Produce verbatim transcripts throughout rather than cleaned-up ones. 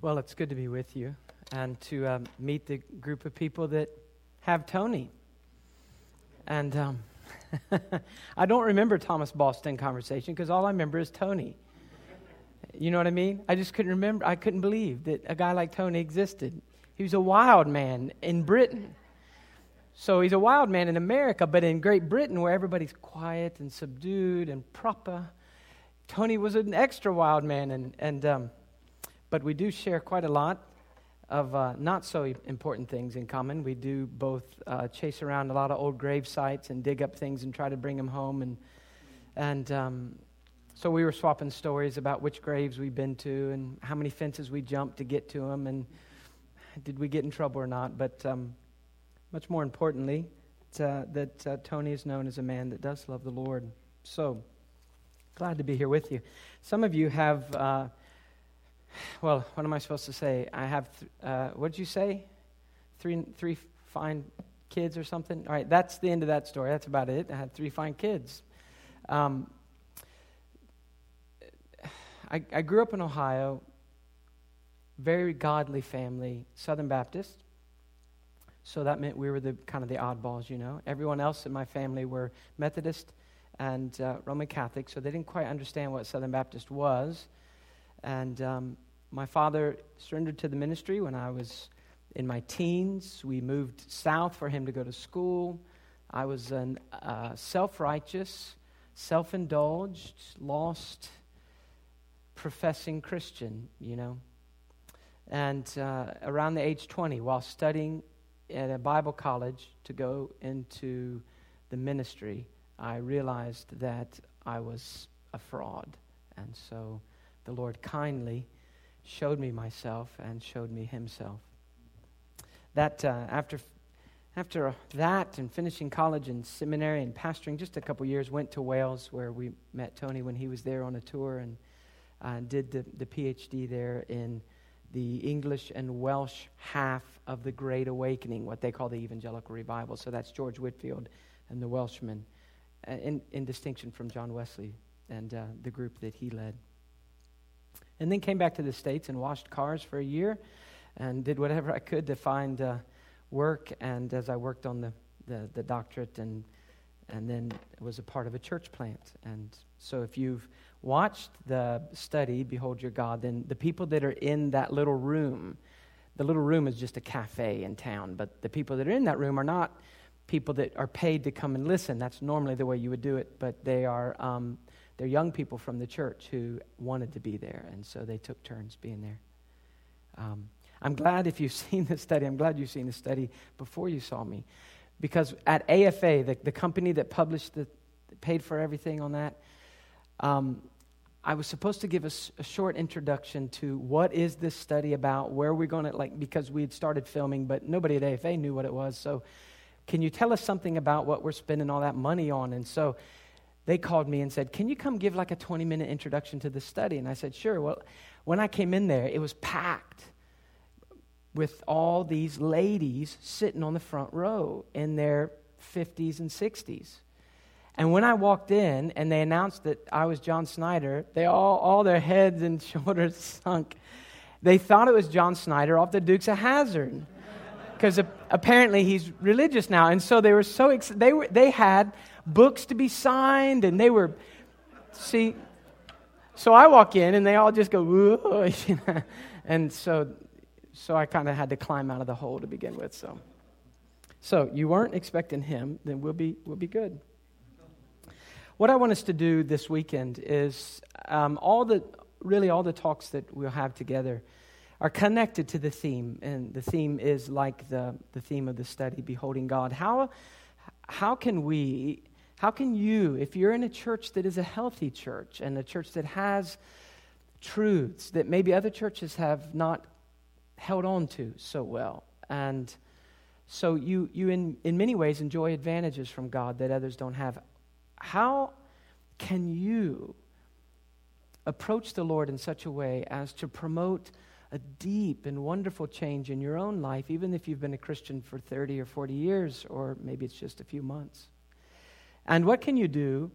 Well, it's good to be with you and to um, meet the group of people that have Tony. And um, I don't remember Thomas Boston conversation because all I remember is Tony. You know what I mean? I just couldn't remember. I couldn't believe that a guy like Tony existed. He was a wild man in Britain. So he's a wild man in America, but in Great Britain, where everybody's quiet and subdued and proper, Tony was an extra wild man and... and um, But we do share quite a lot of uh, not so important things in common. We do both uh, chase around a lot of old grave sites and dig up things and try to bring them home. And and um, so we were swapping stories about which graves we've been to and how many fences we jumped to get to them and did we get in trouble or not. But um, much more importantly, uh, that uh, Tony is known as a man that does love the Lord. So glad to be here with you. Some of you have... Uh, Well, what am I supposed to say? I have, th- uh, what did you say? Three three fine kids or something? All right, that's the end of that story. That's about it. I had three fine kids. Um, I, I grew up in Ohio, very godly family, Southern Baptist. So that meant we were the kind of the oddballs, you know. Everyone else in my family were Methodist and uh, Roman Catholic, so they didn't quite understand what Southern Baptist was. And um, my father surrendered to the ministry when I was in my teens. We moved south for him to go to school. I was a uh, self-righteous, self-indulged, lost, professing Christian, you know. And uh, around the age twenty, while studying at a Bible college to go into the ministry, I realized that I was a fraud. And so... the Lord kindly showed me myself and showed me Himself. That uh, after after that and finishing college and seminary and pastoring, just a couple years, went to Wales where we met Tony when he was there on a tour and uh, did the, the PhD there in the English and Welsh half of the Great Awakening, what they call the Evangelical Revival. So that's George Whitfield and the Welshmen, uh, in, in distinction from John Wesley and uh, the group that he led. And then came back to the States and washed cars for a year and did whatever I could to find uh, work. And as I worked on the, the, the doctorate and and then was a part of a church plant. And so if you've watched the study, Behold Your God, then the people that are in that little room, the little room is just a cafe in town. But the people that are in that room are not people that are paid to come and listen. That's normally the way you would do it. But they are... Um, They're young people from the church who wanted to be there, and so they took turns being there. Um, I'm glad if you've seen this study, I'm glad you've seen the study before you saw me, because at A F A, the, the company that published the, that paid for everything on that, um, I was supposed to give a, a short introduction to what is this study about, where we're going to, like, because we had started filming, but nobody at A F A knew what it was, so can you tell us something about what we're spending all that money on? And so... they called me and said, can you come give like a twenty-minute introduction to the study? And I said, sure. Well, when I came in there, it was packed with all these ladies sitting on the front row in their fifties and sixties. And when I walked in and they announced that I was John Snyder, they all, all their heads and shoulders sunk. They thought it was John Snyder off the Dukes of Hazzard. Because apparently he's religious now, and so they were so ex- they were they had books to be signed, and they were see. So I walk in, and they all just go, whoa, you know? and so so I kind of had to climb out of the hole to begin with. So so you weren't expecting him, then we'll be we'll be good. What I want us to do this weekend is um, all the really all the talks that we'll have together are connected to the theme, and the theme is like the, the theme of the study, Beholding God. How how can we, how can you, if you're in a church that is a healthy church and a church that has truths that maybe other churches have not held on to so well, and so you, you in, in many ways enjoy advantages from God that others don't have, how can you approach the Lord in such a way as to promote a deep and wonderful change in your own life, even if you've been a Christian for thirty or forty years, or maybe it's just a few months? And what can you do,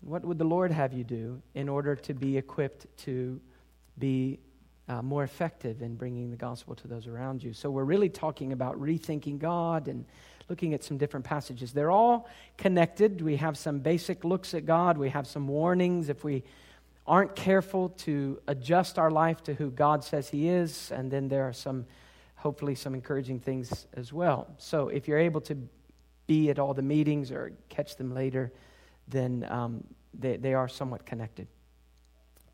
what would the Lord have you do in order to be equipped to be uh, more effective in bringing the gospel to those around you. So we're really talking about rethinking God and looking at some different passages. They're all connected. We have some basic looks at God. We have some warnings if we aren't careful to adjust our life to who God says He is. And then there are some, hopefully, some encouraging things as well. So if you're able to be at all the meetings or catch them later, then um, they, they are somewhat connected.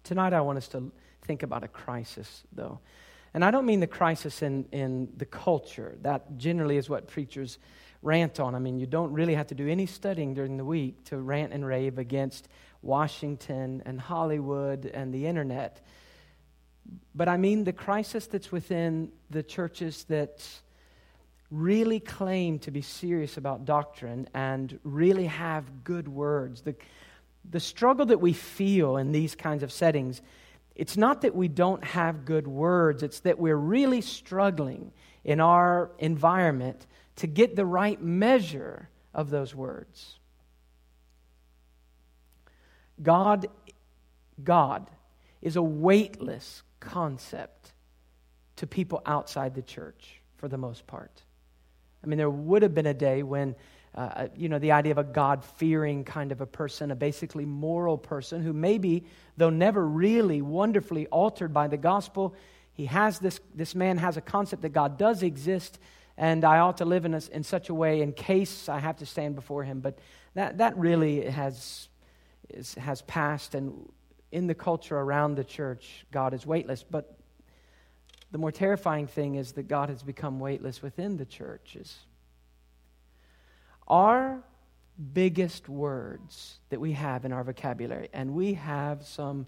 Tonight I want us to think about a crisis, though. And I don't mean the crisis in, in the culture. That generally is what preachers rant on. I mean, you don't really have to do any studying during the week to rant and rave against Washington and Hollywood and the internet. But I mean the crisis that's within the churches that really claim to be serious about doctrine and really have good words. The, the struggle that we feel in these kinds of settings, it's not that we don't have good words, it's that we're really struggling in our environment to get the right measure of those words. God, God is a weightless concept to people outside the church for the most part. I mean, there would have been a day when, uh, you know, the idea of a God-fearing kind of a person, a basically moral person who maybe, though never really wonderfully altered by the gospel, he has this, this man has a concept that God does exist, and I ought to live in, a, in such a way in case I have to stand before Him. But that, that really has, is, has passed, and in the culture around the church, God is weightless. But the more terrifying thing is that God has become weightless within the churches. Our biggest words that we have in our vocabulary, and we have some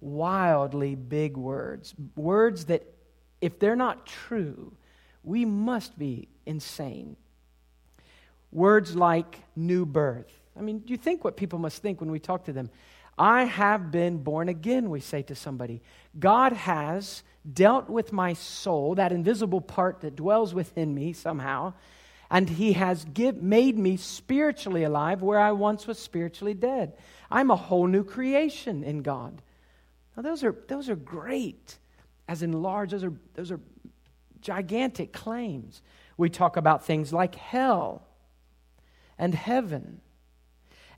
wildly big words, words that if they're not true, we must be insane. Words like new birth. I mean, you think what people must think when we talk to them. I have been born again, we say to somebody. God has dealt with my soul, that invisible part that dwells within me somehow, and He has give, made me spiritually alive where I once was spiritually dead. I'm a whole new creation in God. Now those are those are great, as in large, those are those are gigantic claims. We talk about things like hell and heaven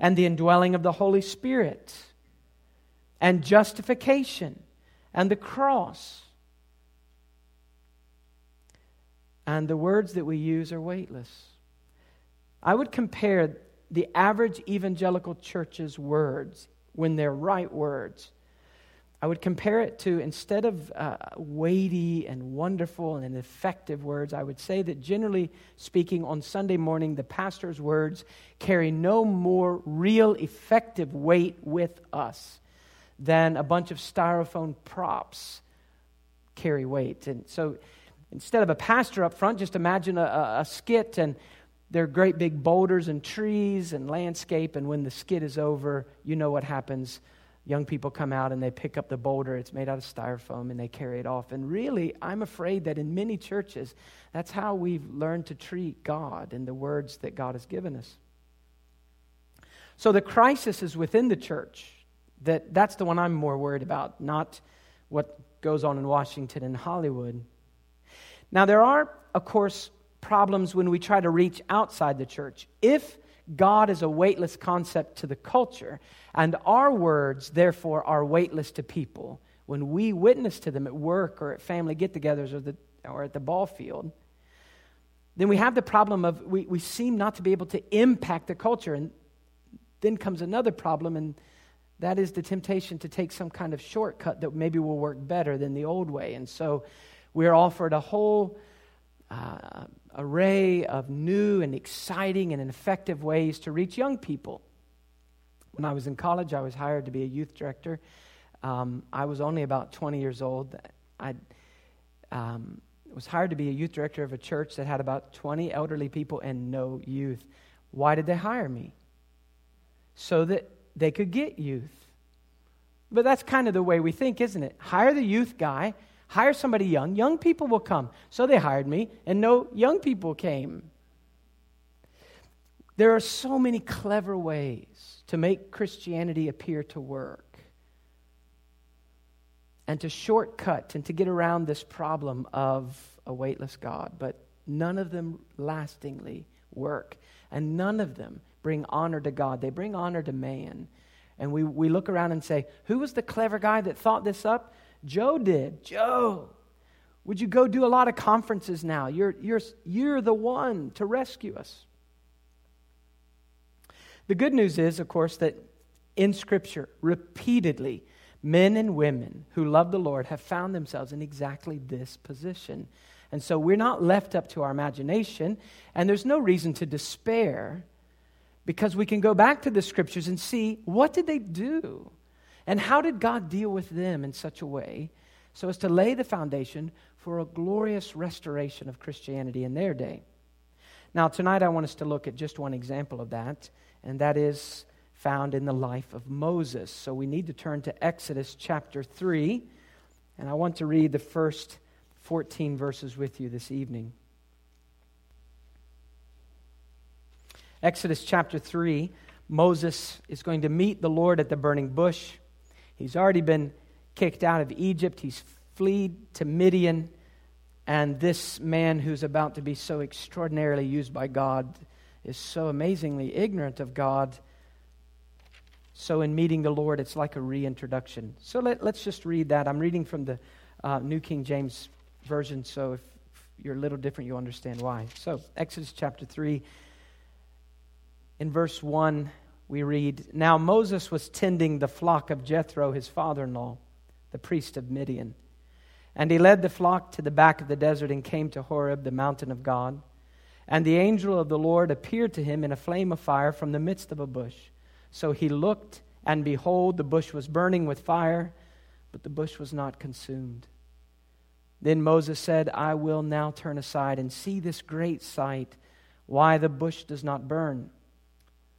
and the indwelling of the Holy Spirit and justification and the cross. And the words that we use are weightless. I would compare the average evangelical church's words, when they're right words, I would compare it to, instead of uh, weighty and wonderful and effective words, I would say that generally speaking, on Sunday morning, the pastor's words carry no more real effective weight with us than a bunch of styrofoam props carry weight. And so instead of a pastor up front, just imagine a, a skit, and there are great big boulders and trees and landscape, and when the skit is over, you know what happens. Young people come out and they pick up the boulder. It's made out of styrofoam and they carry it off. And really, I'm afraid that in many churches, that's how we've learned to treat God and the words that God has given us. So the crisis is within the church. That That's the one I'm more worried about, not what goes on in Washington and Hollywood. Now, there are, of course, problems when we try to reach outside the church. If God is a weightless concept to the culture, and our words, therefore, are weightless to people. When we witness to them at work or at family get-togethers or, the, or at the ball field, then we have the problem of we, we seem not to be able to impact the culture. And then comes another problem, and that is the temptation to take some kind of shortcut that maybe will work better than the old way. And so we're offered a whole Uh, array of new and exciting and effective ways to reach young people. When I was in college, I was hired to be a youth director. Um, I was only about twenty years old. I um, was hired to be a youth director of a church that had about twenty elderly people and no youth. Why did they hire me? So that they could get youth. But that's kind of the way we think, isn't it? Hire the youth guy. Hire somebody young. Young people will come. So they hired me, and no young people came. There are so many clever ways to make Christianity appear to work. and to shortcut and to get around this problem of a weightless God, but none of them lastingly work, and none of them bring honor to God. They bring honor to man. And we, we look around and say, who was the clever guy that thought this up? Joe did. Joe, would you go do a lot of conferences now? You're, you're, you're the one to rescue us. The good news is, of course, that in Scripture, repeatedly, men and women who love the Lord have found themselves in exactly this position. And so we're not left up to our imagination, and there's no reason to despair, because we can go back to the Scriptures and see, what did they do? And how did God deal with them in such a way so as to lay the foundation for a glorious restoration of Christianity in their day? Now, tonight I want us to look at just one example of that, and that is found in the life of Moses. So we need to turn to Exodus chapter three, and I want to read the first fourteen verses with you this evening. Exodus chapter three, Moses is going to meet the Lord at the burning bush. He's already been kicked out of Egypt. He's fled to Midian. And this man who's about to be so extraordinarily used by God is so amazingly ignorant of God. So in meeting the Lord, it's like a reintroduction. So let, let's just read that. I'm reading from the uh, New King James Version, so if you're a little different, you'll understand why. So Exodus chapter three, in verse one, we read, "Now Moses was tending the flock of Jethro, his father-in-law, the priest of Midian. And he led the flock to the back of the desert and came to Horeb, the mountain of God. And the angel of the Lord appeared to him in a flame of fire from the midst of a bush. So he looked, and behold, the bush was burning with fire, but the bush was not consumed. Then Moses said, I will now turn aside and see this great sight, why the bush does not burn.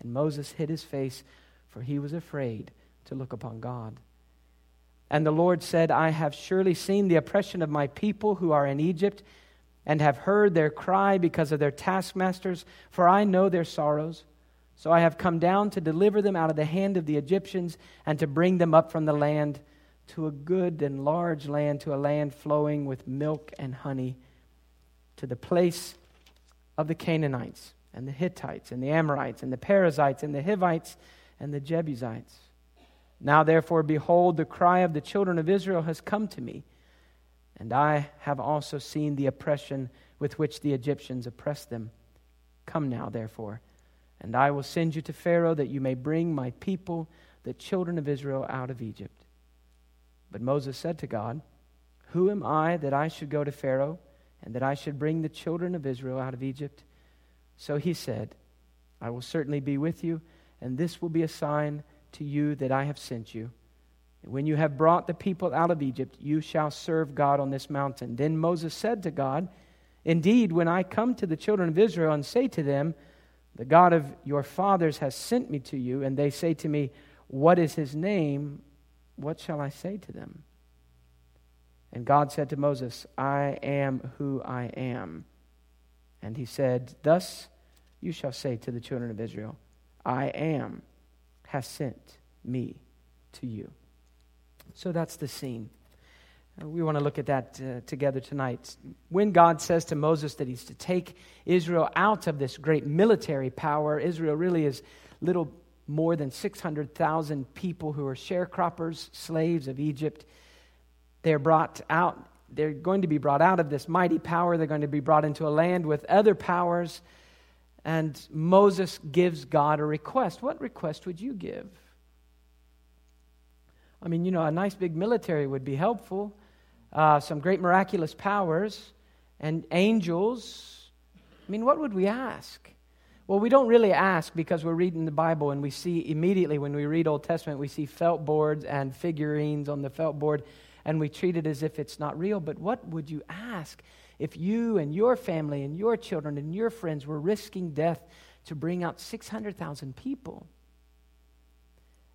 And Moses hid his face, for he was afraid to look upon God. And the Lord said, I have surely seen the oppression of my people who are in Egypt, and have heard their cry because of their taskmasters, for I know their sorrows. So I have come down to deliver them out of the hand of the Egyptians, and to bring them up from the land to a good and large land, to a land flowing with milk and honey, to the place of the Canaanites, and the Hittites, and the Amorites, and the Perizzites, and the Hivites, and the Jebusites. Now therefore, behold, the cry of the children of Israel has come to me, and I have also seen the oppression with which the Egyptians oppressed them. Come now, therefore, and I will send you to Pharaoh, that you may bring my people, the children of Israel, out of Egypt. But Moses said to God, Who am I that I should go to Pharaoh, and that I should bring the children of Israel out of Egypt? So he said, I will certainly be with you, and this will be a sign to you that I have sent you. When you have brought the people out of Egypt, you shall serve God on this mountain. Then Moses said to God, Indeed, when I come to the children of Israel and say to them, The God of your fathers has sent me to you, and they say to me, What is his name? What shall I say to them? And God said to Moses, I am who I am. And he said, Thus you shall say to the children of Israel, I am has sent me to you. So that's the scene. We want to look at that uh, together tonight. When God says to Moses that he's to take Israel out of this great military power, Israel really is little more than six hundred thousand people who are sharecroppers, slaves of Egypt. They're brought out. They're going to be brought out of this mighty power. They're going to be brought into a land with other powers. And Moses gives God a request. What request would you give? I mean, you know, a nice big military would be helpful. Uh, some great miraculous powers and angels. I mean, what would we ask? Well, we don't really ask, because we're reading the Bible, and we see immediately when we read Old Testament, we see felt boards and figurines on the felt board, and we treat it as if it's not real. But what would you ask if you and your family and your children and your friends were risking death to bring out six hundred thousand people?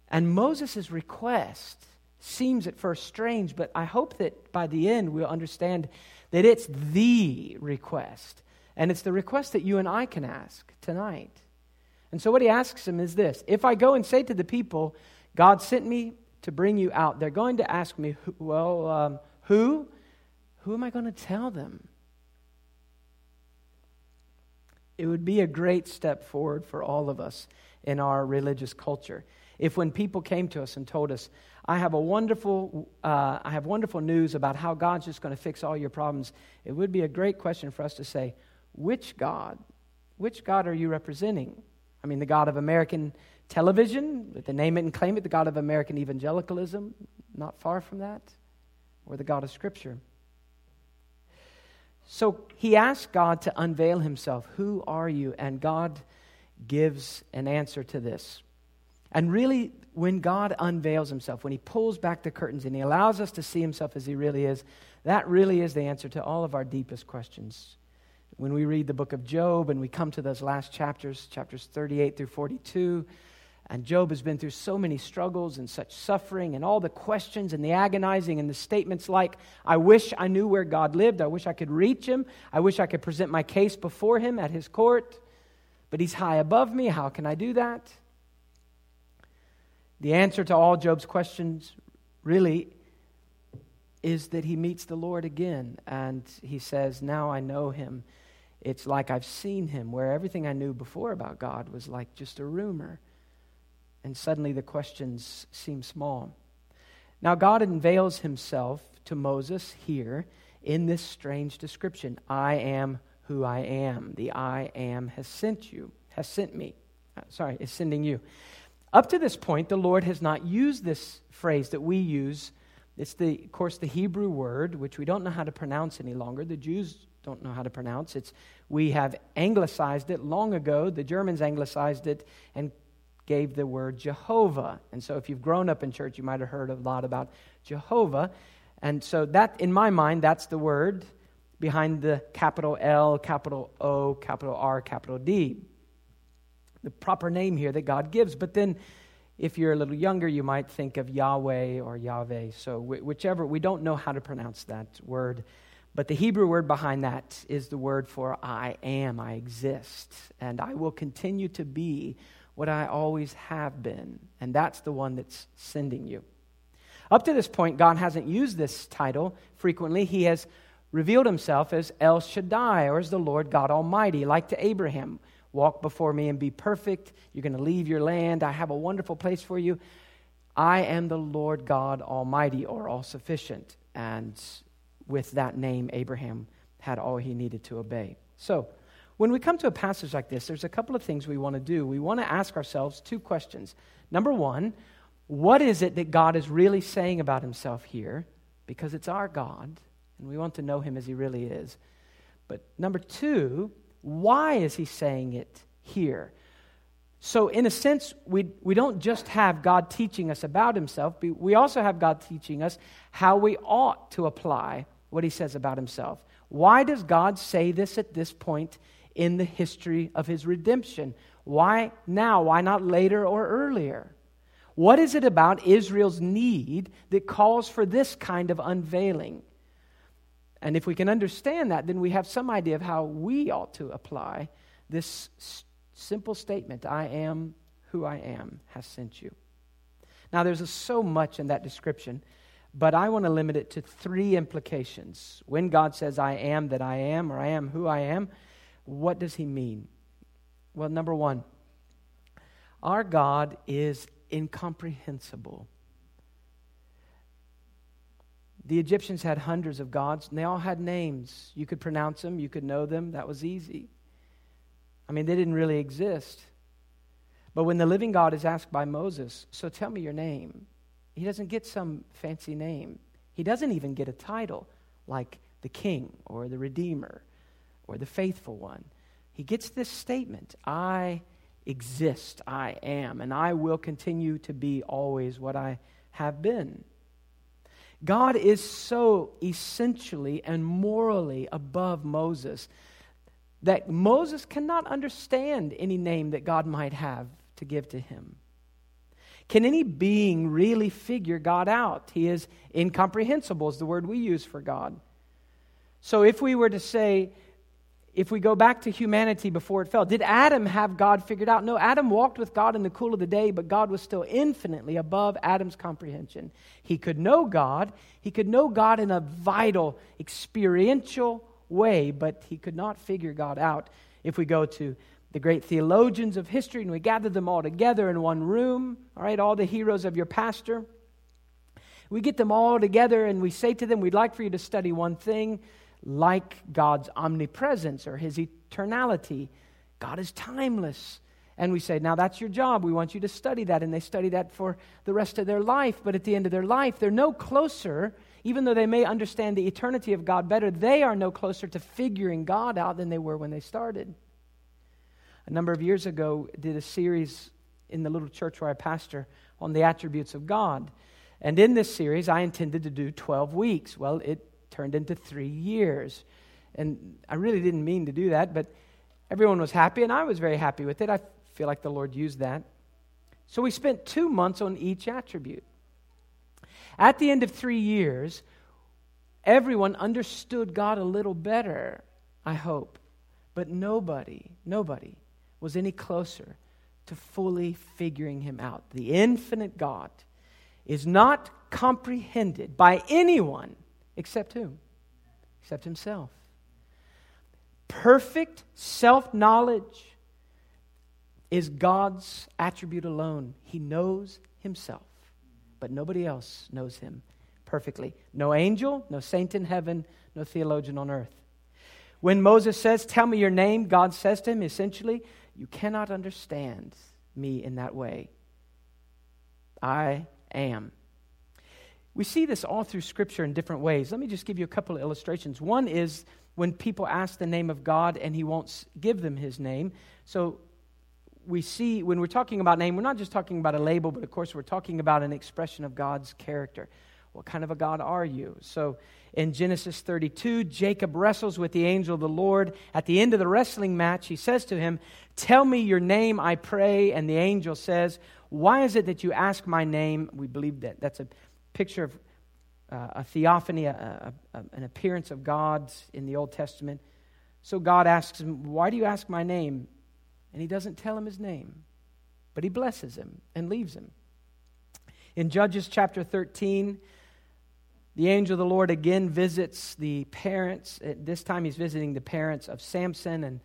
And Moses' request seems at first strange, but I hope that by the end we'll understand that it's the request. And it's the request that you and I can ask tonight. And so what he asks him is this: if I go and say to the people, God sent me to bring you out, they're going to ask me, well, um, who? Who am I going to tell them? It would be a great step forward for all of us in our religious culture if, when people came to us and told us, I have a wonderful, uh, I have wonderful news about how God's just going to fix all your problems, it would be a great question for us to say, which God? Which God are you representing? I mean, the God of American television, the name it and claim it, the God of American evangelicalism, not far from that, or the God of Scripture. So he asked God to unveil himself. Who are you? And God gives an answer to this. And really, when God unveils himself, when he pulls back the curtains and he allows us to see himself as he really is, that really is the answer to all of our deepest questions. When we read the book of Job and we come to those last chapters, chapters thirty-eight through forty-two, and Job has been through so many struggles and such suffering and all the questions and the agonizing and the statements like, I wish I knew where God lived, I wish I could reach him, I wish I could present my case before him at his court, but he's high above me, how can I do that? The answer to all Job's questions really is that he meets the Lord again, and he says, now I know him. It's like I've seen him, where everything I knew before about God was like just a rumor. And suddenly the questions seem small. Now God unveils himself to Moses here in this strange description. I am who I am. The I am has sent you, has sent me. Sorry, is sending you. Up to this point, the Lord has not used this phrase that we use. It's, the, of course, the Hebrew word, which we don't know how to pronounce any longer. The Jews don't know how to pronounce it. We have anglicized it long ago. The Germans anglicized it and gave the word Jehovah. And so if you've grown up in church, you might have heard a lot about Jehovah. And so that, in my mind, that's the word behind the capital L, capital O, capital R, capital D. The proper name here that God gives. But then if you're a little younger, you might think of Yahweh or Yahweh. So whichever, we don't know how to pronounce that word. But the Hebrew word behind that is the word for I am, I exist. And I will continue to be what I always have been. And that's the one that's sending you. Up to this point, God hasn't used this title frequently. He has revealed himself as El Shaddai, or as the Lord God Almighty, like to Abraham. Walk before me and be perfect. You're going to leave your land. I have a wonderful place for you. I am the Lord God Almighty, or all-sufficient. And with that name, Abraham had all he needed to obey. So when we come to a passage like this, there's a couple of things we want to do. We want to ask ourselves two questions. Number one, what is it that God is really saying about himself here? Because it's our God, and we want to know him as he really is. But number two, why is he saying it here? So in a sense, we we don't just have God teaching us about himself, but we also have God teaching us how we ought to apply what he says about himself. Why does God say this at this point in the history of his redemption? Why now? Why not later or earlier? What is it about Israel's need that calls for this kind of unveiling? And if we can understand that, then we have some idea of how we ought to apply this s- simple statement, I am who I am, has sent you. Now, there's so much in that description, but I want to limit it to three implications. When God says, I am that I am, or I am who I am, what does he mean? Well, number one, our God is incomprehensible. The Egyptians had hundreds of gods, and they all had names. You could pronounce them, you could know them, that was easy. I mean, they didn't really exist. But when the living God is asked by Moses, so tell me your name, he doesn't get some fancy name. He doesn't even get a title like the King or the Redeemer or the Faithful One. He gets this statement, I exist, I am, and I will continue to be always what I have been. God is so essentially and morally above Moses that Moses cannot understand any name that God might have to give to him. Can any being really figure God out? He is incomprehensible, is the word we use for God. So if we were to say, if we go back to humanity before it fell, did Adam have God figured out? No, Adam walked with God in the cool of the day, but God was still infinitely above Adam's comprehension. He could know God. He could know God in a vital, experiential way, but he could not figure God out. If we go to the great theologians of history and we gather them all together in one room, all right, all the heroes of your pastor, we get them all together and we say to them, we'd like for you to study one thing, like God's omnipresence or his eternality. God is timeless. And we say, now that's your job. We want you to study that. And they study that for the rest of their life. But at the end of their life, they're no closer, even though they may understand the eternity of God better, they are no closer to figuring God out than they were when they started. A number of years ago, I did a series in the little church where I pastor on the attributes of God. And in this series, I intended to do twelve weeks. Well, it turned into three years. And I really didn't mean to do that, but everyone was happy, and I was very happy with it. I feel like the Lord used that. So we spent two months on each attribute. At the end of three years, everyone understood God a little better, I hope. But nobody, nobody was any closer to fully figuring him out. The infinite God is not comprehended by anyone except whom? Except himself. Perfect self-knowledge is God's attribute alone. He knows himself, but nobody else knows him perfectly. No angel, no saint in heaven, no theologian on earth. When Moses says, "Tell me your name," God says to him, essentially, "You cannot understand me in that way. I am." We see this all through Scripture in different ways. Let me just give you a couple of illustrations. One is when people ask the name of God and he won't give them his name. So we see when we're talking about name, we're not just talking about a label, but of course we're talking about an expression of God's character. What kind of a God are you? So in Genesis thirty-two, Jacob wrestles with the angel of the Lord. At the end of the wrestling match, he says to him, "Tell me your name, I pray." And the angel says, "Why is it that you ask my name?" We believe that that's a picture of uh, a theophany, a, a, a, an appearance of God in the Old Testament. So God asks him, "Why do you ask my name?" And he doesn't tell him his name, but he blesses him and leaves him. In Judges chapter thirteen, the angel of the Lord again visits the parents. This time he's visiting the parents of Samson, and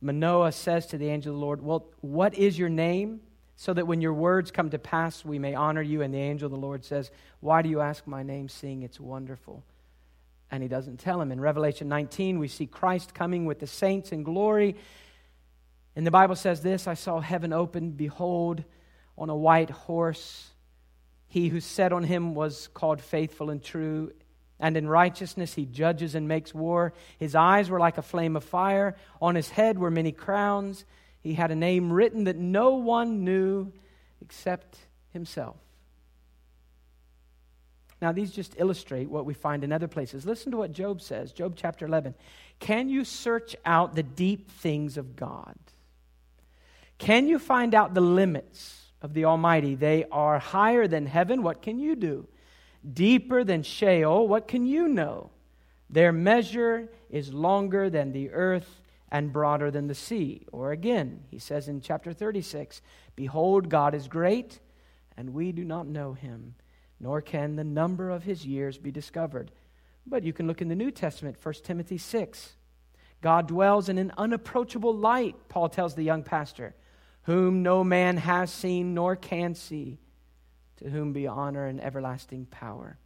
Manoah says to the angel of the Lord, "Well, what is your name? So that when your words come to pass, we may honor you." And the angel of the Lord says, "Why do you ask my name, seeing it's wonderful?" And he doesn't tell him. In Revelation nineteen, we see Christ coming with the saints in glory. And the Bible says this, "I saw heaven open, behold, on a white horse. He who sat on him was called Faithful and True, and in righteousness he judges and makes war. His eyes were like a flame of fire. On his head were many crowns. He had a name written that no one knew except himself." Now, these just illustrate what we find in other places. Listen to what Job says, Job chapter eleven. "Can you search out the deep things of God? Can you find out the limits of the Almighty? They are higher than heaven. What can you do? Deeper than Sheol. What can you know? Their measure is longer than the earth and broader than the sea." Or again, he says in chapter thirty-six, "Behold, God is great, and we do not know him, nor can the number of his years be discovered." But you can look in the New Testament, First Timothy six. "God dwells in an unapproachable light," Paul tells the young pastor, "whom no man has seen nor can see, to whom be honor and everlasting power."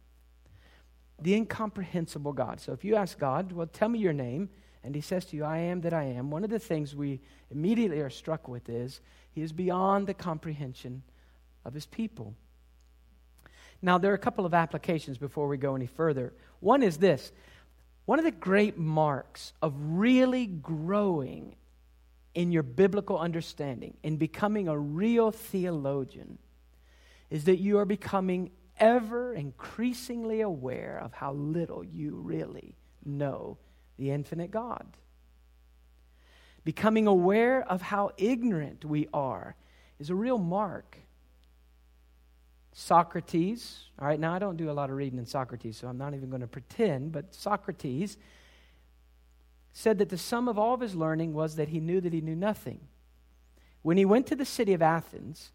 The incomprehensible God. So if you ask God, "Well, tell me your name," and he says to you, "I am that I am," one of the things we immediately are struck with is he is beyond the comprehension of his people. Now, there are a couple of applications before we go any further. One is this. One of the great marks of really growing in your biblical understanding, in becoming a real theologian, is that you are becoming ever increasingly aware of how little you really know the infinite God. Becoming aware of how ignorant we are is a real mark. Socrates, all right, now I don't do a lot of reading in Socrates, so I'm not even going to pretend, but Socrates said that the sum of all of his learning was that he knew that he knew nothing. When he went to the city of Athens,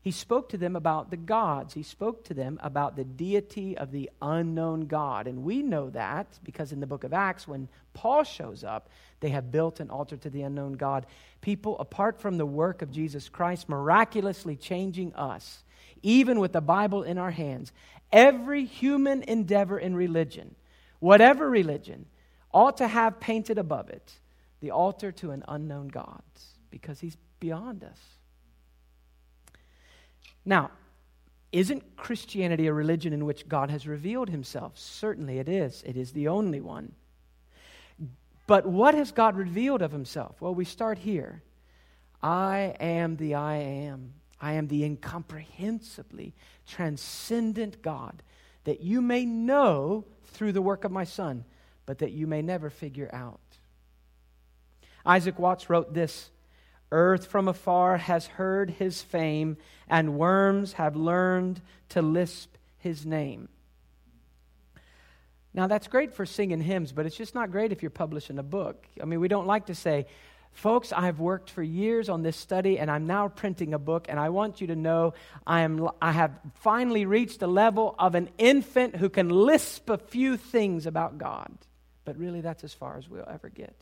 he spoke to them about the gods. He spoke to them about the deity of the unknown God. And we know that because in the book of Acts, when Paul shows up, they have built an altar to the unknown God. People, apart from the work of Jesus Christ, miraculously changing us, even with the Bible in our hands, every human endeavor in religion, whatever religion, ought to have painted above it the altar to an unknown God, because he's beyond us. Now, isn't Christianity a religion in which God has revealed himself? Certainly it is. It is the only one. But what has God revealed of himself? Well, we start here. I am the I am. I am the incomprehensibly transcendent God, that you may know through the work of my Son, but that you may never figure out. Isaac Watts wrote this: "Earth from afar has heard his fame, and worms have learned to lisp his name." Now, that's great for singing hymns, but it's just not great if you're publishing a book. I mean, we don't like to say, "Folks, I've worked for years on this study, and I'm now printing a book, and I want you to know I am I have finally reached the level of an infant who can lisp a few things about God." But really, that's as far as we'll ever get.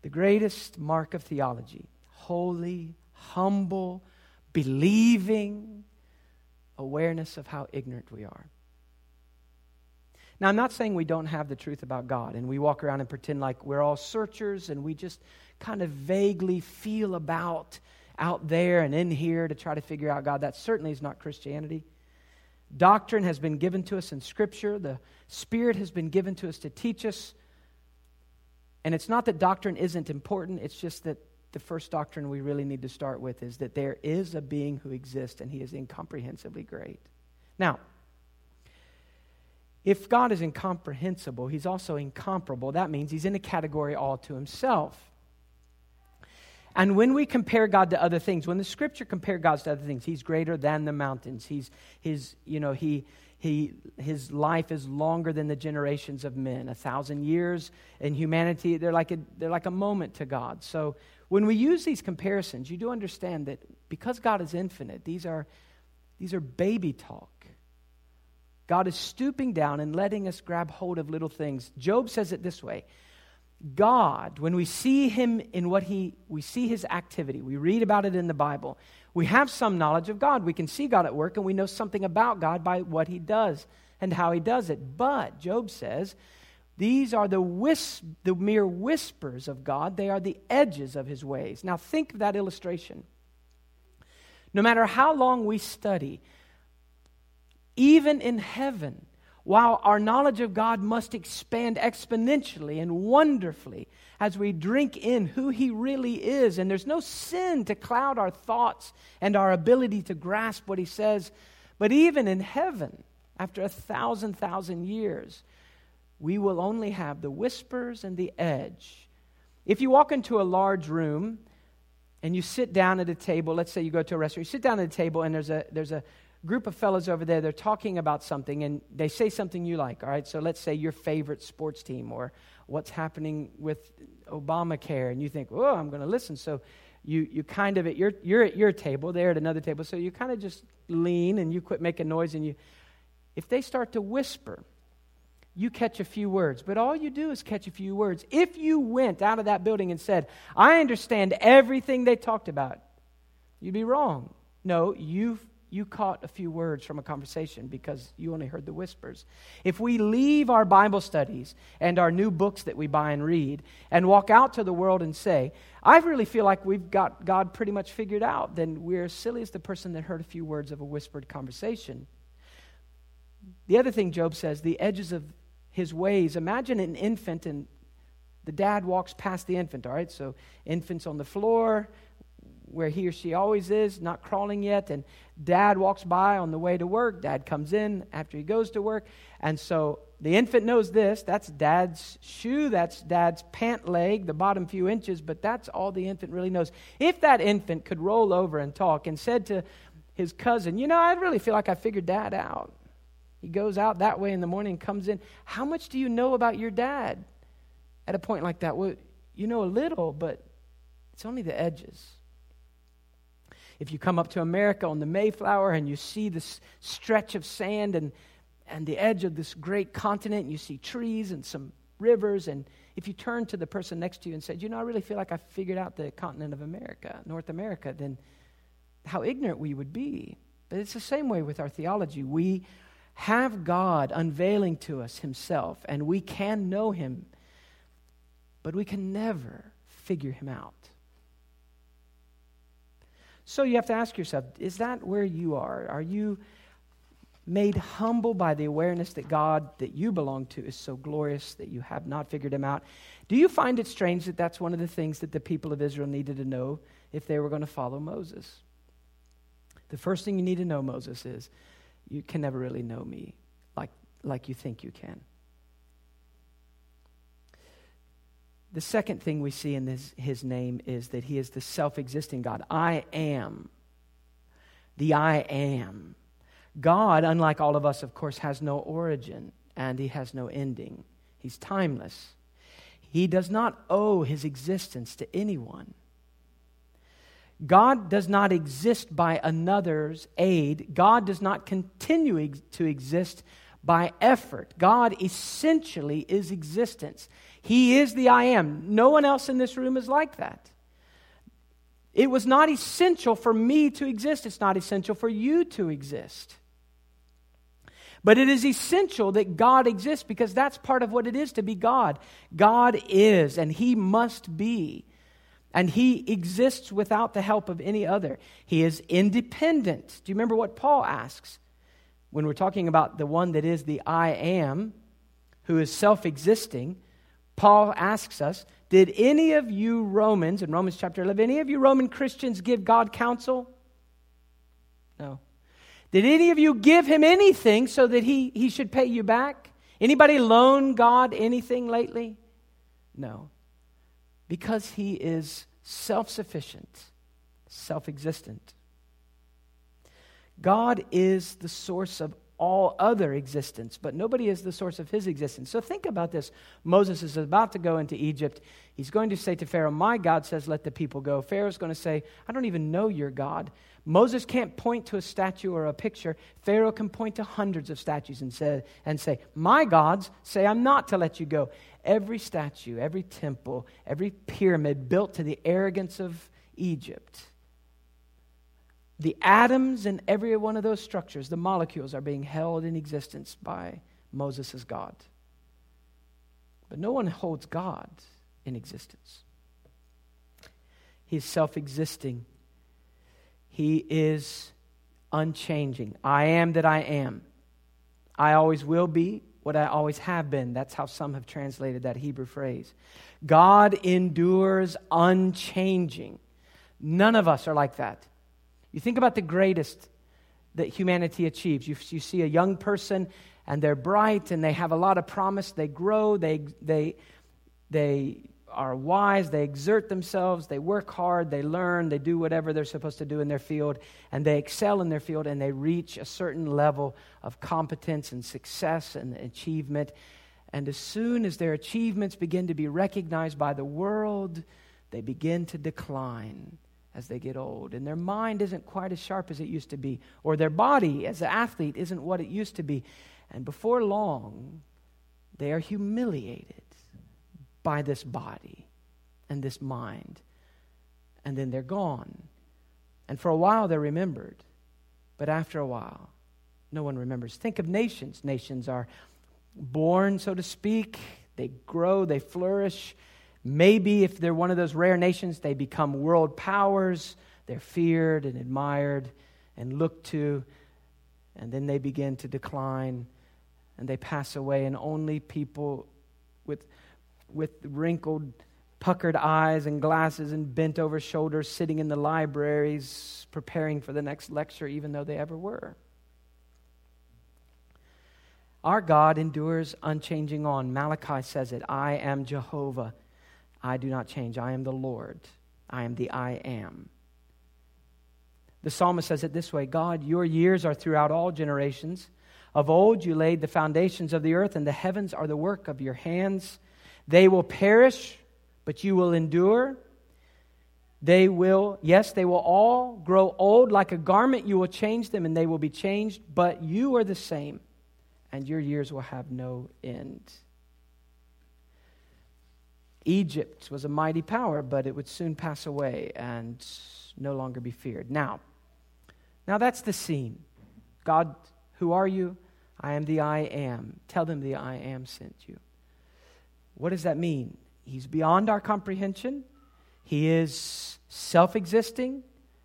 The greatest mark of theology: holy, humble, believing awareness of how ignorant we are. Now, I'm not saying we don't have the truth about God and we walk around and pretend like we're all searchers and we just kind of vaguely feel about out there and in here to try to figure out God. That certainly is not Christianity. Doctrine has been given to us in Scripture. The Spirit has been given to us to teach us. And it's not that doctrine isn't important, it's just that the first doctrine we really need to start with is that there is a being who exists and he is incomprehensibly great. Now, if God is incomprehensible, he's also incomparable. That means he's in a category all to himself. And when we compare God to other things, when the Scripture compares God to other things, he's greater than the mountains. He's, his, you know, he... He, his life is longer than the generations of men. A thousand years in humanity, they're like a, they're like a moment to God. So when we use these comparisons, you do understand that because God is infinite, these are, these are baby talk. God is stooping down and letting us grab hold of little things. Job says it this way: God, when we see him in what he, we see his activity, we read about it in the Bible, we have some knowledge of God. We can see God at work, and we know something about God by what he does and how he does it. But, Job says, these are the wisp, the mere whispers of God. They are the edges of his ways. Now, think of that illustration. No matter how long we study, even in heaven, while our knowledge of God must expand exponentially and wonderfully as we drink in who he really is, and there's no sin to cloud our thoughts and our ability to grasp what he says, but even in heaven, after a thousand, thousand years, we will only have the whispers and the edge. If you walk into a large room and you sit down at a table, let's say you go to a restaurant, you sit down at a table and there's a there's a group of fellows over there, they're talking about something, and they say something you like, all right? So let's say your favorite sports team or what's happening with Obamacare, and you think, oh, I'm going to listen. So you you kind of, at your, you're at your table, they're at another table, so you kind of just lean, and you quit making noise, and you, if they start to whisper, you catch a few words, but all you do is catch a few words. If you went out of that building and said, I understand everything they talked about, you'd be wrong. No, you've You caught a few words from a conversation because you only heard the whispers. If we leave our Bible studies and our new books that we buy and read and walk out to the world and say, I really feel like we've got God pretty much figured out, then we're as silly as the person that heard a few words of a whispered conversation. The other thing Job says, the edges of his ways. Imagine an infant and the dad walks past the infant, all right? So infant's on the floor, where he or she always is, not crawling yet, and Dad walks by on the way to work. Dad comes in after he goes to work, and so the infant knows this. That's Dad's shoe, that's Dad's pant leg, the bottom few inches, but that's all the infant really knows. If that infant could roll over and talk and said to his cousin, you know, I really feel like I figured Dad out. He goes out that way in the morning and comes in. How much do you know about your dad? At a point like that, well, you know a little, but it's only the edges. If you come up to America on the Mayflower and you see this stretch of sand and, and the edge of this great continent, and you see trees and some rivers, and if you turn to the person next to you and said, you know, I really feel like I figured out the continent of America, North America, then how ignorant we would be. But it's the same way with our theology. We have God unveiling to us himself, and we can know him, but we can never figure him out. So you have to ask yourself, is that where you are? Are you made humble by the awareness that God that you belong to is so glorious that you have not figured him out? Do you find it strange that that's one of the things that the people of Israel needed to know if they were going to follow Moses? The first thing you need to know, Moses, is you can never really know me like, like you think you can. The second thing we see in this, his name is that he is the self-existing God. I am. The I am. God, unlike all of us, of course, has no origin and he has no ending. He's timeless. He does not owe his existence to anyone. God does not exist by another's aid. God does not continue ex- to exist by effort. God essentially is existence. He is the I am. No one else in this room is like that. It was not essential for me to exist. It's not essential for you to exist. But it is essential that God exists because that's part of what it is to be God. God is, and he must be. And he exists without the help of any other. He is independent. Do you remember what Paul asks? When we're talking about the one that is the I am, who is self-existing, Paul asks us, did any of you Romans, in Romans chapter eleven, any of you Roman Christians give God counsel? No. Did any of you give him anything so that he, he should pay you back? Anybody loan God anything lately? No. Because he is self-sufficient, self-existent. God is the source of all other existence, but nobody is the source of his existence. So think about this. Moses is about to go into Egypt. He's going to say to Pharaoh, my God says, let the people go. Pharaoh's going to say, I don't even know your God. Moses can't point to a statue or a picture. Pharaoh can point to hundreds of statues and say, and say, my gods say I'm not to let you go. Every statue, every temple, every pyramid built to the arrogance of Egypt. The atoms in every one of those structures, the molecules, are being held in existence by Moses as God. But no one holds God in existence. He is self-existing. He is unchanging. I am that I am. I always will be what I always have been. That's how some have translated that Hebrew phrase. God endures unchanging. None of us are like that. You think about the greatest that humanity achieves. You, you see a young person, and they're bright, and they have a lot of promise. They grow. They they they are wise. They exert themselves. They work hard. They learn. They do whatever they're supposed to do in their field, and they excel in their field, and they reach a certain level of competence and success and achievement. And as soon as their achievements begin to be recognized by the world, they begin to decline as they get old, and their mind isn't quite as sharp as it used to be, or their body as an athlete isn't what it used to be. And before long, they are humiliated by this body and this mind, and then they're gone. And for a while, they're remembered, but after a while, no one remembers. Think of nations. Nations are born, so to speak. They grow, they flourish. Maybe if they're one of those rare nations, they become world powers. They're feared and admired and looked to. And then they begin to decline and they pass away. And only people with with wrinkled puckered eyes and glasses and bent over shoulders, sitting in the libraries, preparing for the next lecture, even though they ever were. Our God endures unchanging on. Malachi says it, I am Jehovah. I do not change. I am the Lord. I am the I am. The psalmist says it this way, God, your years are throughout all generations. Of old you laid the foundations of the earth, and the heavens are the work of your hands. They will perish, but you will endure. They will, yes, they will all grow old like a garment. You will change them, and they will be changed, but you are the same, and your years will have no end. Egypt was a mighty power, but it would soon pass away and no longer be feared. Now, now that's the scene. God, who are you? I am the I am. Tell them the I am sent you. What does that mean? He's beyond our comprehension. He is self-existing,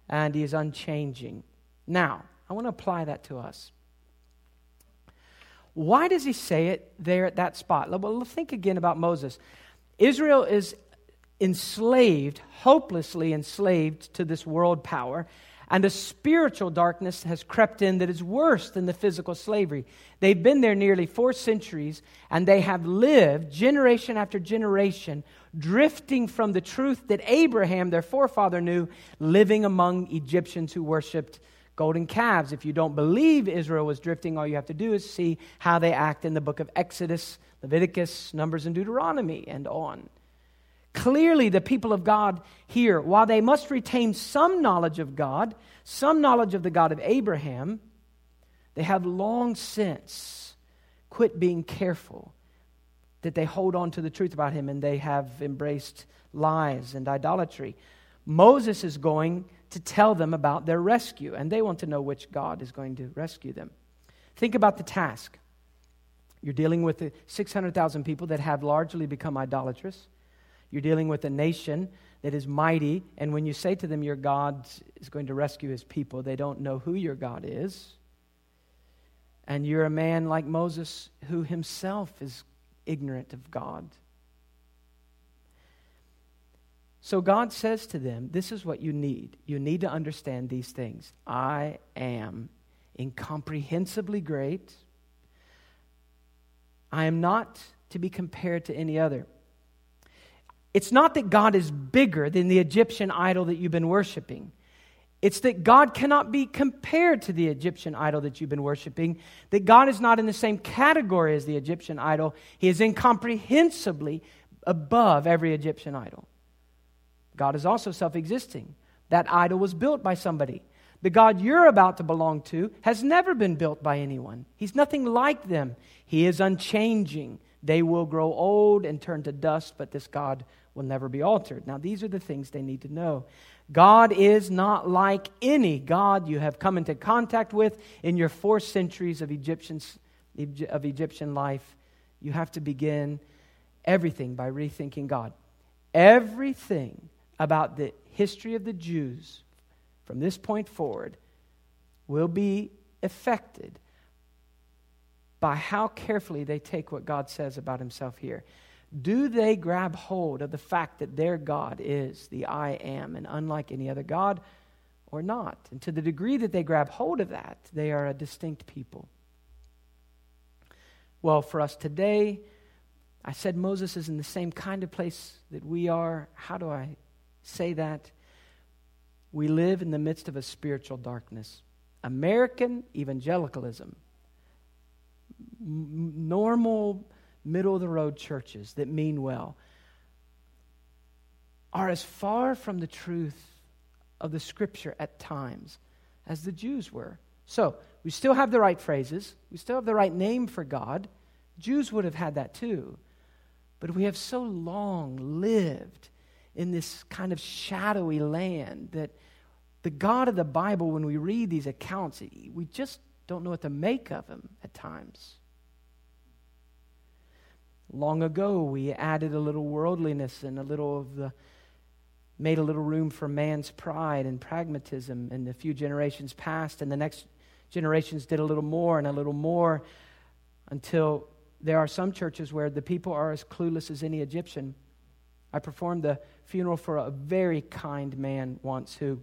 and he is unchanging. Now, I want to apply that to us. Why does he say it there at that spot? Well, think again about Moses. Israel is enslaved, hopelessly enslaved to this world power, and a spiritual darkness has crept in that is worse than the physical slavery. They've been there nearly four centuries, and they have lived generation after generation, drifting from the truth that Abraham, their forefather, knew, living among Egyptians who worshipped golden calves. If you don't believe Israel was drifting, all you have to do is see how they act in the book of Exodus, Leviticus, Numbers, and Deuteronomy, and on. Clearly, the people of God here, while they must retain some knowledge of God, some knowledge of the God of Abraham, they have long since quit being careful that they hold on to the truth about him, and they have embraced lies and idolatry. Moses is going to tell them about their rescue, and they want to know which God is going to rescue them. Think about the task. You're dealing with the six hundred thousand people that have largely become idolatrous. You're dealing with a nation that is mighty, and when you say to them your God is going to rescue his people, they don't know who your God is. And you're a man like Moses who himself is ignorant of God. So God says to them, this is what you need. You need to understand these things. I am incomprehensibly great. I am not to be compared to any other. It's not that God is bigger than the Egyptian idol that you've been worshiping. It's that God cannot be compared to the Egyptian idol that you've been worshiping. That God is not in the same category as the Egyptian idol. He is incomprehensibly above every Egyptian idol. God is also self-existing. That idol was built by somebody. The God you're about to belong to has never been built by anyone. He's nothing like them. He is unchanging. They will grow old and turn to dust, but this God will never be altered. Now, these are the things they need to know. God is not like any God you have come into contact with in your four centuries of Egyptians, of Egyptian life. You have to begin everything by rethinking God. Everything about the history of the Jews from this point forward will be affected by how carefully they take what God says about himself here. Do they grab hold of the fact that their God is the I am and unlike any other God or not? And to the degree that they grab hold of that, they are a distinct people. Well, for us today, I said Moses is in the same kind of place that we are. How do I say that? We live in the midst of a spiritual darkness. American evangelicalism. Normal, middle-of-the-road churches that mean well are as far from the truth of the Scripture at times as the Jews were. So, we still have the right phrases. We still have the right name for God. Jews would have had that too. But we have so long lived in this kind of shadowy land that the God of the Bible, when we read these accounts, we just don't know what to make of him at times. Long ago, we added a little worldliness and a little of the, made a little room for man's pride and pragmatism, and a few generations passed, and the next generations did a little more and a little more, until there are some churches where the people are as clueless as any Egyptian I performed the funeral for a very kind man once who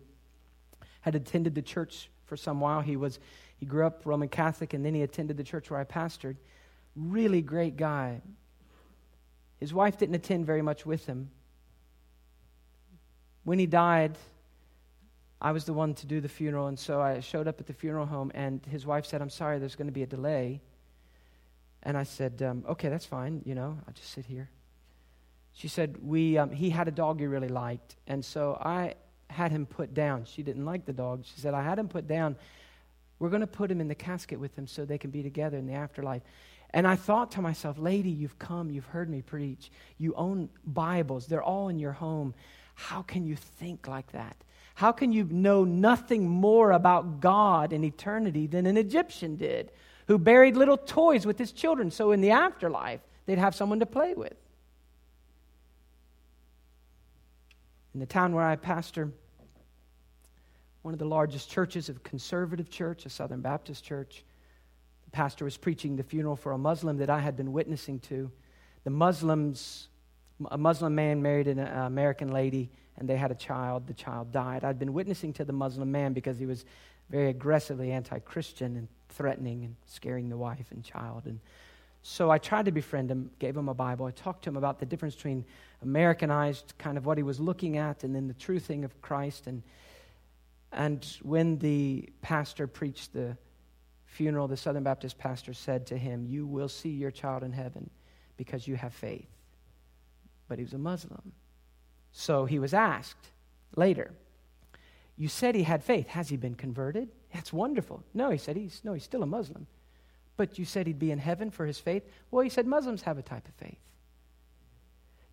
had attended the church for some while. He was he grew up Roman Catholic, and then he attended the church where I pastored. Really great guy. His wife didn't attend very much with him. When he died, I was the one to do the funeral, and so I showed up at the funeral home, and his wife said, "I'm sorry, there's going to be a delay." And I said, um, "Okay, that's fine, you know, I'll just sit here." She said, "We um, he had a dog he really liked, and so I had him put down." She didn't like the dog. She said, "I had him put down. We're going to put him in the casket with him so they can be together in the afterlife." And I thought to myself, lady, you've come, you've heard me preach. You own Bibles. They're all in your home. How can you think like that? How can you know nothing more about God and eternity than an Egyptian did, who buried little toys with his children so in the afterlife they'd have someone to play with? In the town where I pastor, one of the largest churches, a conservative church, a Southern Baptist church, the pastor was preaching the funeral for a Muslim that I had been witnessing to. The Muslims, a Muslim man married an American lady, and they had a child. The child died. I'd been witnessing to the Muslim man because he was very aggressively anti-Christian and threatening and scaring the wife and child. And so I tried to befriend him, gave him a Bible. I talked to him about the difference between Americanized, kind of what he was looking at, and then the true thing of Christ. And and when the pastor preached the funeral, the Southern Baptist pastor said to him, "You will see your child in heaven because you have faith." But he was a Muslim. So he was asked later, "You said he had faith. Has he been converted?" "That's wonderful." "No," he said, he's, no, he's still a Muslim. "But you said he'd be in heaven for his faith?" "Well," he said, "Muslims have a type of faith."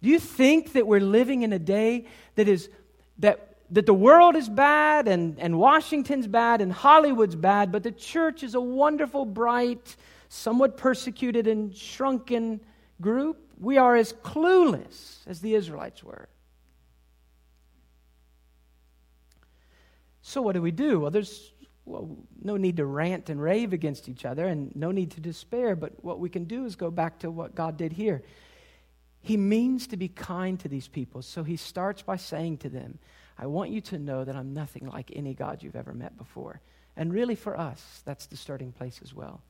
Do you think that we're living in a day that is that that the world is bad and, and Washington's bad and Hollywood's bad, but the church is a wonderful, bright, somewhat persecuted and shrunken group? We are as clueless as the Israelites were. So what do we do? Well, there's well, no need to rant and rave against each other and no need to despair, but what we can do is go back to what God did here. He means to be kind to these people, so he starts by saying to them, "I want you to know that I'm nothing like any God you've ever met before." And really for us, that's the starting place as well.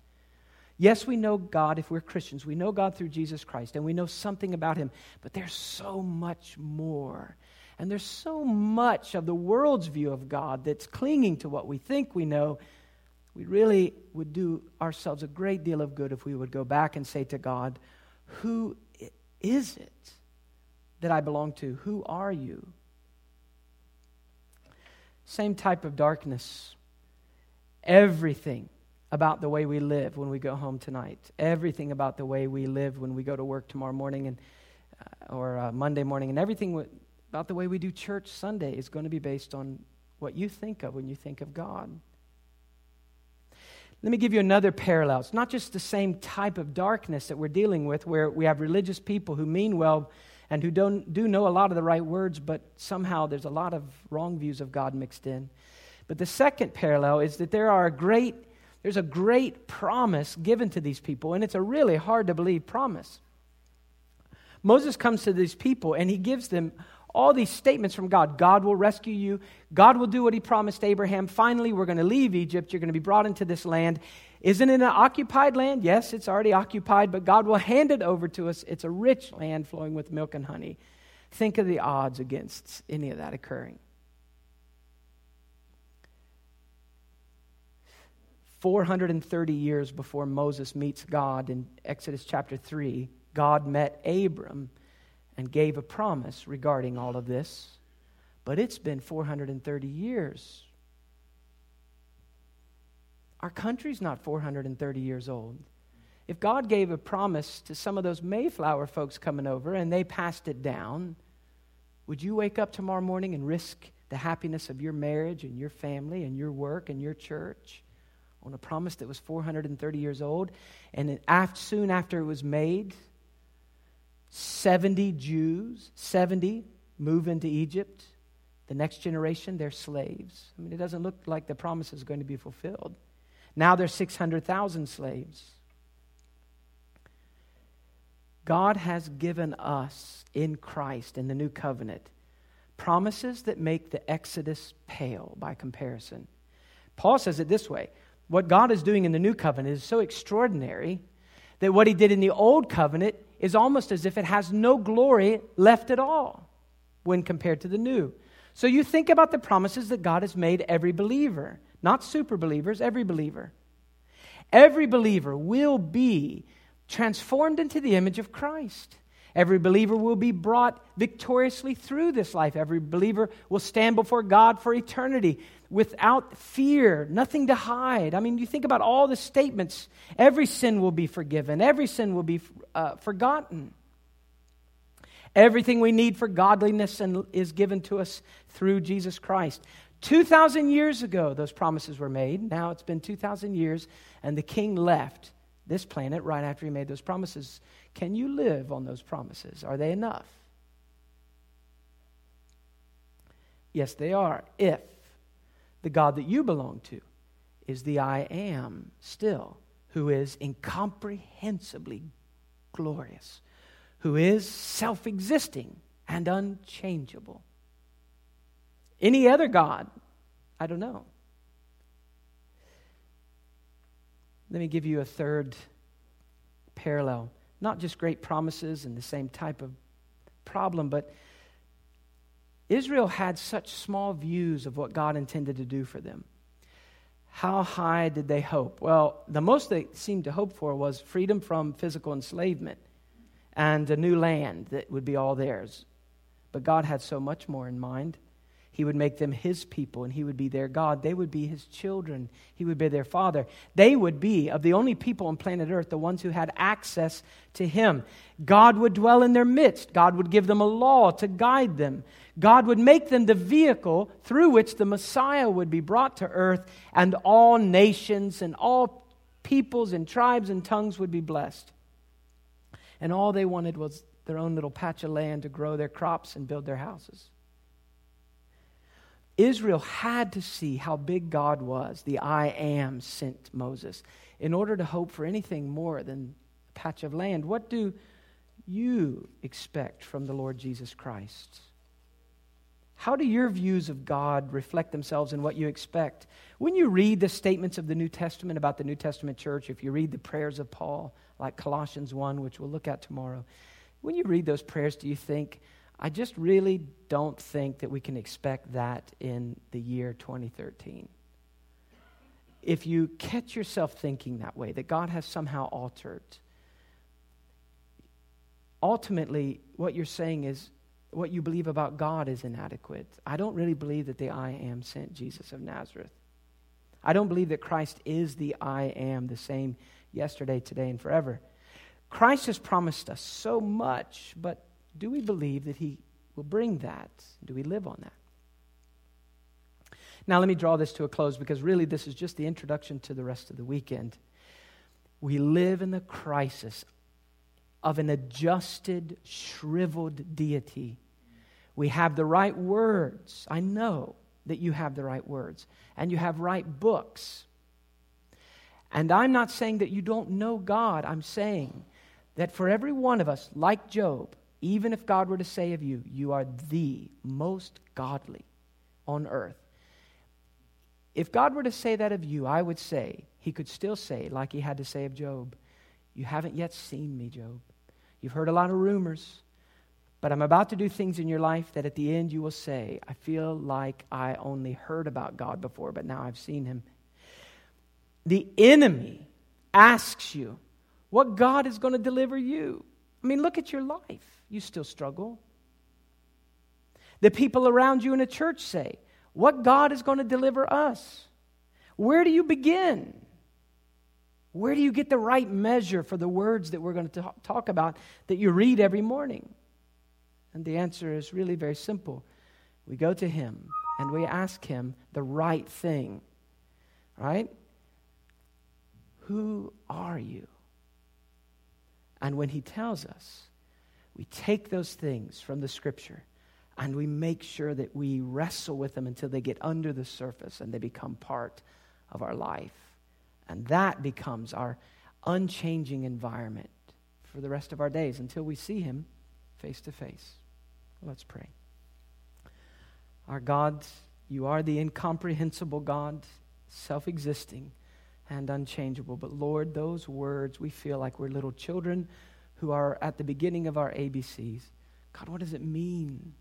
Yes, we know God if we're Christians. We know God through Jesus Christ, and we know something about him, but there's so much more. And there's so much of the world's view of God that's clinging to what we think we know. We really would do ourselves a great deal of good if we would go back and say to God, "Who is it that I belong to? Who are you?" Same type of darkness. Everything about the way we live when we go home tonight. Everything about the way we live when we go to work tomorrow morning and uh, or uh, Monday morning. And everything w- about the way we do church Sunday is going to be based on what you think of when you think of God. Let me give you another parallel. It's not just the same type of darkness that we're dealing with where we have religious people who mean well and who don't do know a lot of the right words, but somehow there's a lot of wrong views of God mixed in. But the second parallel is that there are a great, there's a great promise given to these people, and it's a really hard to believe promise. Moses comes to these people and he gives them all these statements from God. God will rescue you. God will do what he promised Abraham. Finally, we're going to leave Egypt. You're going to be brought into this land. Isn't it an occupied land? Yes, it's already occupied, but God will hand it over to us. It's a rich land flowing with milk and honey. Think of the odds against any of that occurring. four hundred thirty years before Moses meets God in Exodus chapter three, God met Abram and gave a promise regarding all of this, but it's been four hundred thirty years. Our country's not four hundred thirty years old. If God gave a promise to some of those Mayflower folks coming over and they passed it down, would you wake up tomorrow morning and risk the happiness of your marriage and your family and your work and your church on a promise that was four hundred thirty years old? And soon after it was made, seventy Jews, seventy move into Egypt. The next generation, they're slaves. I mean, it doesn't look like the promise is going to be fulfilled. Now there's six hundred thousand slaves. God has given us in Christ, in the new covenant, promises that make the Exodus pale by comparison. Paul says it this way: what God is doing in the new covenant is so extraordinary that what he did in the old covenant is almost as if it has no glory left at all when compared to the new. So you think about the promises that God has made every believer, not super believers, every believer. Every believer will be transformed into the image of Christ. Every believer will be brought victoriously through this life. Every believer will stand before God for eternity without fear, nothing to hide. I mean, you think about all the statements. Every sin will be forgiven. Every sin will be uh, forgotten. Everything we need for godliness and is given to us through Jesus Christ. two thousand years ago, those promises were made. Now it's been two thousand years, and the king left this planet right after he made those promises. Can you live on those promises? Are they enough? Yes, they are, if the God that you belong to is the I Am still, who is incomprehensibly glorious, who is self-existing and unchangeable. Any other God, I don't know. Let me give you a third parallel. Not just great promises and the same type of problem, but Israel had such small views of what God intended to do for them. How high did they hope? Well, the most they seemed to hope for was freedom from physical enslavement and a new land that would be all theirs. But God had so much more in mind. He would make them his people, and he would be their God. They would be his children. He would be their father. They would be, of the only people on planet Earth, the ones who had access to him. God would dwell in their midst. God would give them a law to guide them. God would make them the vehicle through which the Messiah would be brought to earth, and all nations and all peoples and tribes and tongues would be blessed. And all they wanted was their own little patch of land to grow their crops and build their houses. Israel had to see how big God was. The I Am sent Moses in order to hope for anything more than a patch of land. What do you expect from the Lord Jesus Christ? How do your views of God reflect themselves in what you expect? When you read the statements of the New Testament about the New Testament church, if you read the prayers of Paul, like Colossians one, which we'll look at tomorrow, when you read those prayers, do you think, I just really don't think that we can expect that in the year twenty thirteen. If you catch yourself thinking that way, that God has somehow altered, ultimately what you're saying is what you believe about God is inadequate. I don't really believe that the I Am sent Jesus of Nazareth. I don't believe that Christ is the I Am, the same yesterday, today, and forever. Christ has promised us so much, but do we believe that he will bring that? Do we live on that? Now, let me draw this to a close, because really this is just the introduction to the rest of the weekend. We live in the crisis of an adjusted, shriveled deity. We have the right words. I know that you have the right words, and you have right books. And I'm not saying that you don't know God. I'm saying that for every one of us, like Job, even if God were to say of you, you are the most godly on earth. If God were to say that of you, I would say, he could still say, like he had to say of Job, you haven't yet seen me, Job. You've heard a lot of rumors, but I'm about to do things in your life that at the end you will say, I feel like I only heard about God before, but now I've seen him. The enemy asks you what God is going to deliver you. I mean, look at your life. You still struggle. The people around you in a church say, what God is going to deliver us? Where do you begin? Where do you get the right measure for the words that we're going to talk about that you read every morning? And the answer is really very simple. We go to him and we ask him the right thing, right? Who are you? And when he tells us, we take those things from the scripture and we make sure that we wrestle with them until they get under the surface and they become part of our life. And that becomes our unchanging environment for the rest of our days until we see him face to face. Let's pray. Our God, you are the incomprehensible God, self-existing and unchangeable. But Lord, those words, we feel like we're little children who are at the beginning of our A B Cs. God, what does it mean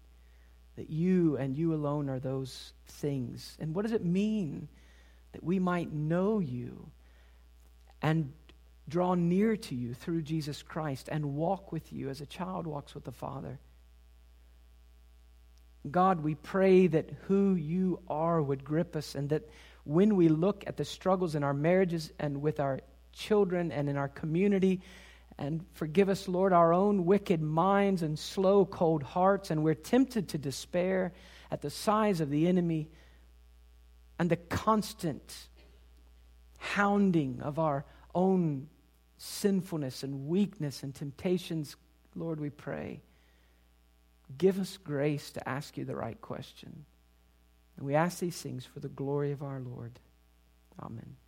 that you and you alone are those things? And what does it mean that we might know you and draw near to you through Jesus Christ and walk with you as a child walks with the Father? God, we pray that who you are would grip us, and that when we look at the struggles in our marriages and with our children and in our community, and forgive us, Lord, our own wicked minds and slow, cold hearts, and we're tempted to despair at the size of the enemy and the constant hounding of our own sinfulness and weakness and temptations. Lord, we pray, give us grace to ask you the right question. And we ask these things for the glory of our Lord. Amen.